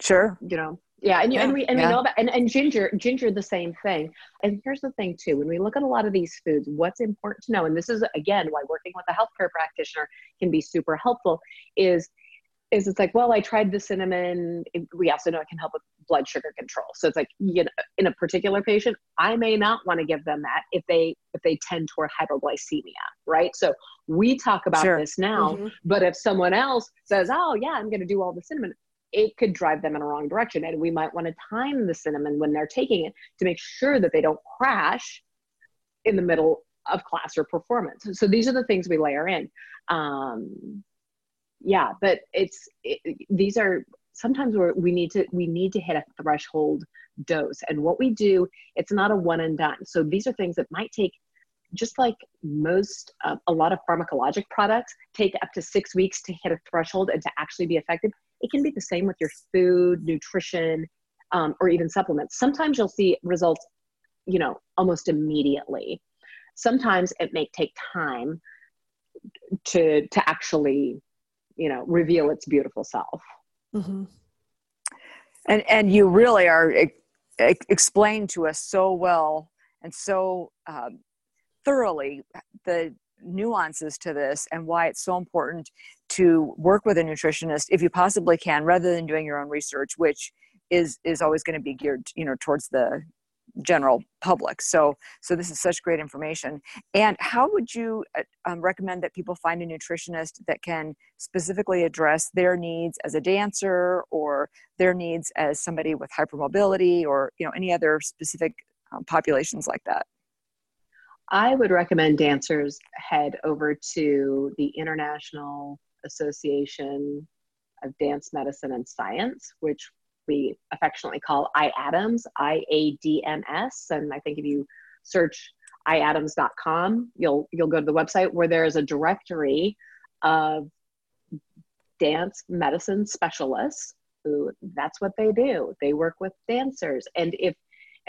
Sure. You know. Yeah, and we know about and ginger, the same thing. And here's the thing too: when we look at a lot of these foods, what's important to know, and this is again why working with a healthcare practitioner can be super helpful, is it's like, well, I tried the cinnamon. We also know it can help with blood sugar control. So it's like, you know, in a particular patient, I may not want to give them that if they tend toward hypoglycemia, right? So we talk about this now, mm-hmm. But if someone else says, oh yeah, I'm going to do all the cinnamon, it could drive them in a wrong direction. And we might want to time the cinnamon when they're taking it to make sure that they don't crash in the middle of class or performance. So these are the things we layer in. But these are sometimes where we need to hit a threshold dose. And what we do, it's not a one and done. So these are things that might take, just like most, a lot of pharmacologic products take up to 6 weeks to hit a threshold and to actually be effective. It can be the same with your food, nutrition, or even supplements. Sometimes you'll see results, you know, almost immediately. Sometimes it may take time to actually, you know, reveal its beautiful self. Mm-hmm. And you really are explained to us so well and so thoroughly the nuances to this and why it's so important to work with a nutritionist if you possibly can, rather than doing your own research, which is always going to be geared, you know, towards the general public. So this is such great information. And how would you recommend that people find a nutritionist that can specifically address their needs as a dancer or their needs as somebody with hypermobility or, you know, any other specific populations like that? I would recommend dancers head over to the International Association of Dance Medicine and Science, which we affectionately call IADMS, IADMS. And I think if you search iadms.com, you'll go to the website where there is a directory of dance medicine specialists who, that's what they do. They work with dancers. And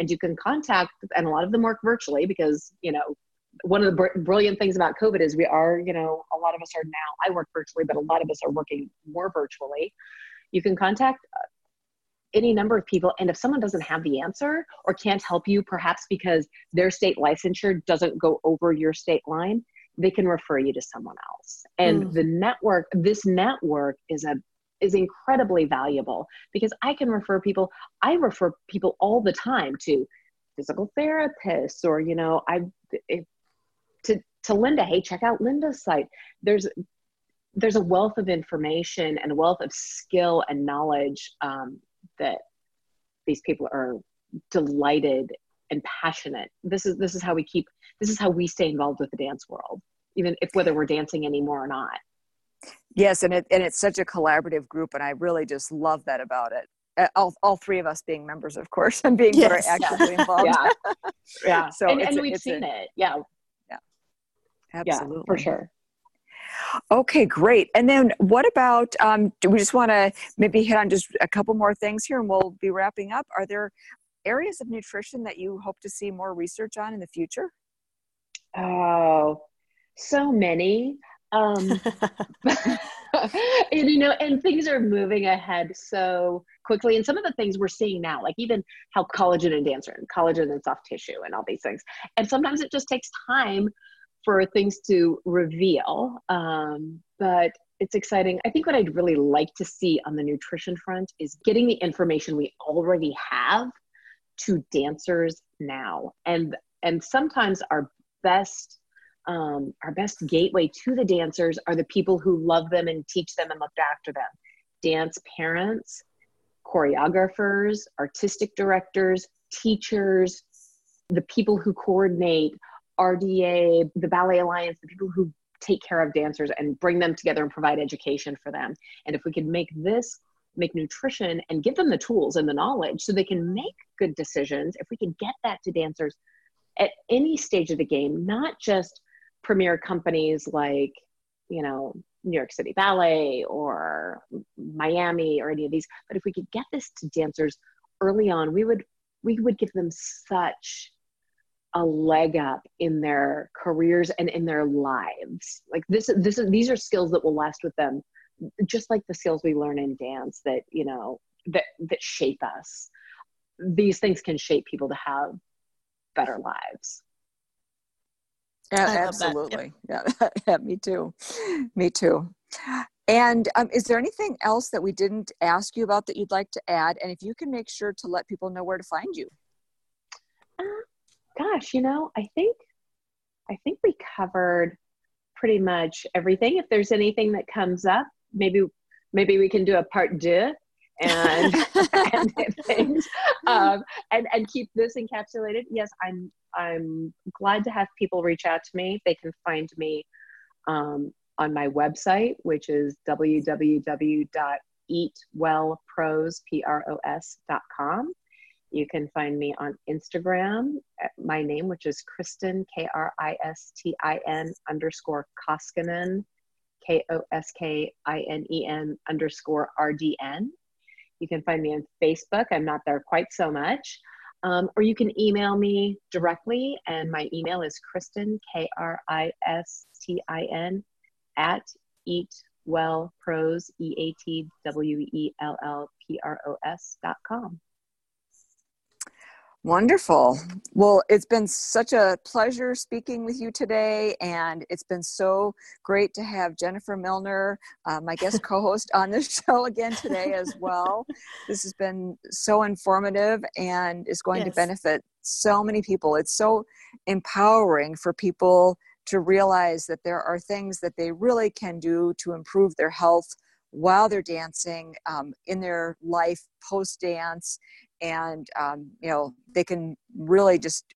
you can contact, and a lot of them work virtually because, you know, one of the brilliant things about COVID is we are, you know, a lot of us are now, I work virtually, but a lot of us are working more virtually. You can contact any number of people. And if someone doesn't have the answer or can't help you, perhaps because their state licensure doesn't go over your state line, they can refer you to someone else. And the network, this network is incredibly valuable because I can refer people. I refer people all the time to physical therapists or, you know, to Linda, hey, check out Linda's site. There's a wealth of information and a wealth of skill and knowledge that these people are delighted and passionate. This is how we keep, this is how we stay involved with the dance world, even if whether we're dancing anymore or not. Yes. And it's such a collaborative group. And I really just love that about it. All three of us being members, of course, and being very actively involved. Yeah. Yeah. So and we've seen it. Yeah. Yeah. Absolutely. Yeah, for sure. Okay, great. And then what about, do we just want to maybe hit on just a couple more things here and we'll be wrapping up. Are there areas of nutrition that you hope to see more research on in the future? Oh, so many. And, you know, and things are moving ahead so quickly. And some of the things we're seeing now, like even how collagen and dancer and collagen and soft tissue and all these things. And sometimes it just takes time for things to reveal. But it's exciting. I think what I'd really like to see on the nutrition front is getting the information we already have to dancers now. And sometimes our best gateway to the dancers are the people who love them and teach them and look after them. Dance parents, choreographers, artistic directors, teachers, the people who coordinate RDA, the Ballet Alliance, the people who take care of dancers and bring them together and provide education for them. And if we could make nutrition and give them the tools and the knowledge so they can make good decisions, if we could get that to dancers at any stage of the game, not just premier companies like, you know, New York City Ballet or Miami or any of these, but if we could get this to dancers early on, we would give them such a leg up in their careers and in their lives. Like these are skills that will last with them, just like the skills we learn in dance that, you know, that shape us. These things can shape people to have better lives. Yeah, absolutely. Yep. Yeah, me too. And is there anything else that we didn't ask you about that you'd like to add? And if you can make sure to let people know where to find you. Gosh, you know, I think we covered pretty much everything. If there's anything that comes up, maybe we can do a part two and keep this encapsulated. Yes, I'm glad to have people reach out to me. They can find me on my website, which is www.eatwellpros.com. You can find me on Instagram at my name, which is Kristin, Kristin_Koskinen, KOSKINEN_RDN. You can find me on Facebook. I'm not there quite so much. Or you can email me directly. And my email is Kristin, KRISTIN, at eatwellpros, EATWELLPROS.com. Wonderful. Well, it's been such a pleasure speaking with you today, and it's been so great to have Jennifer Milner, my guest co-host, on this show again today as well. This has been so informative and is going to benefit so many people. It's so empowering for people to realize that there are things that they really can do to improve their health while they're dancing, in their life post-dance. And, you know, they can really just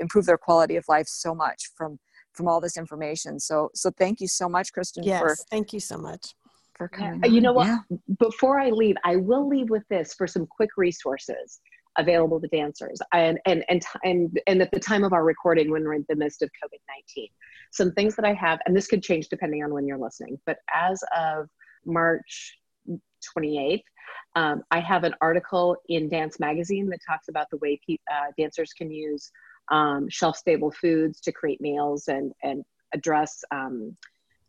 improve their quality of life so much from all this information. So thank you so much, Kristin. Yes, thank you so much for coming. You know what? Yeah. Before I leave, I will leave with this for some quick resources available to dancers. And at the time of our recording, when we're in the midst of COVID-19, some things that I have, and this could change depending on when you're listening, but as of March 28th. I have an article in Dance Magazine that talks about the way dancers can use shelf-stable foods to create meals and address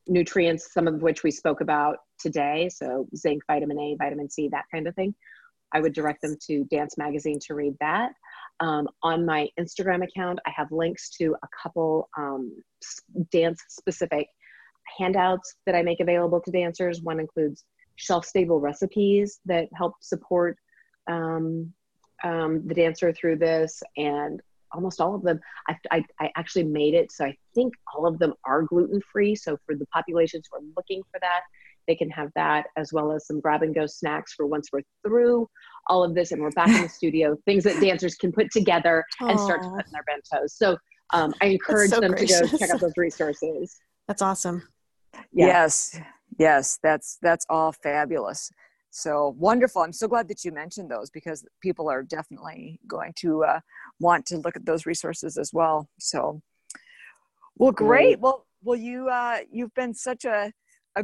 nutrients, some of which we spoke about today. So zinc, vitamin A, vitamin C, that kind of thing. I would direct them to Dance Magazine to read that. On my Instagram account, I have links to a couple dance-specific handouts that I make available to dancers. One includes shelf-stable recipes that help support the dancer through this, and almost all of them, I actually made it, so I think all of them are gluten-free, so for the populations who are looking for that, they can have that, as well as some grab-and-go snacks for once we're through all of this and we're back in the studio, things that dancers can put together and start to put in their bentos. So I encourage them to go check out those resources. That's awesome. Yeah. Yes. Yes. That's all fabulous. So wonderful. I'm so glad that you mentioned those, because people are definitely going to want to look at those resources as well. So, well, great. Well, you've been such a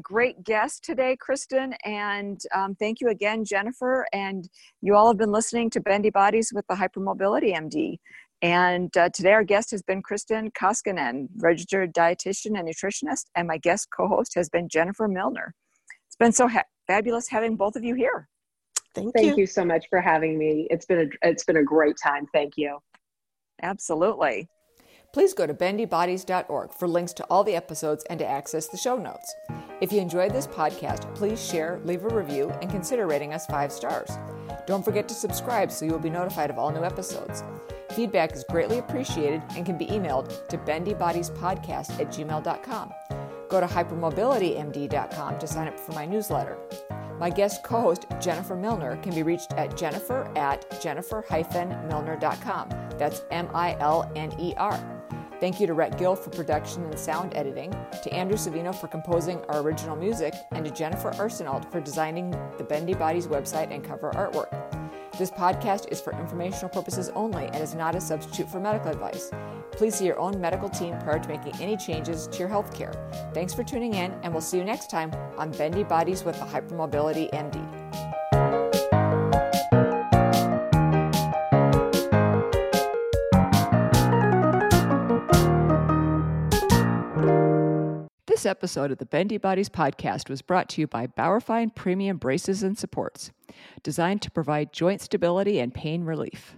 great guest today, Kristin, and thank you again, Jennifer. And you all have been listening to Bendy Bodies with the Hypermobility MD. And today our guest has been Kristin Koskinen, registered dietitian and nutritionist, and my guest co-host has been Jennifer Milner. It's been so fabulous having both of you here. Thank you. Thank you so much for having me. It's been a great time. Thank you. Absolutely. Please go to bendybodies.org for links to all the episodes and to access the show notes. If you enjoyed this podcast, please share, leave a review, and consider rating us 5 stars. Don't forget to subscribe so you will be notified of all new episodes. Feedback is greatly appreciated and can be emailed to bendybodiespodcast@gmail.com. Go to hypermobilitymd.com to sign up for my newsletter. My guest co-host, Jennifer Milner, can be reached at jennifer@jennifer-milner.com. That's Milner. Thank you to Rhett Gill for production and sound editing, to Andrew Savino for composing our original music, and to Jennifer Arsenault for designing the Bendy Bodies website and cover artwork. This podcast is for informational purposes only and is not a substitute for medical advice. Please see your own medical team prior to making any changes to your health care. Thanks for tuning in, and we'll see you next time on Bendy Bodies with the Hypermobility MD. This episode of the Bendy Bodies podcast was brought to you by Bauerfeind Premium Braces and Supports, designed to provide joint stability and pain relief.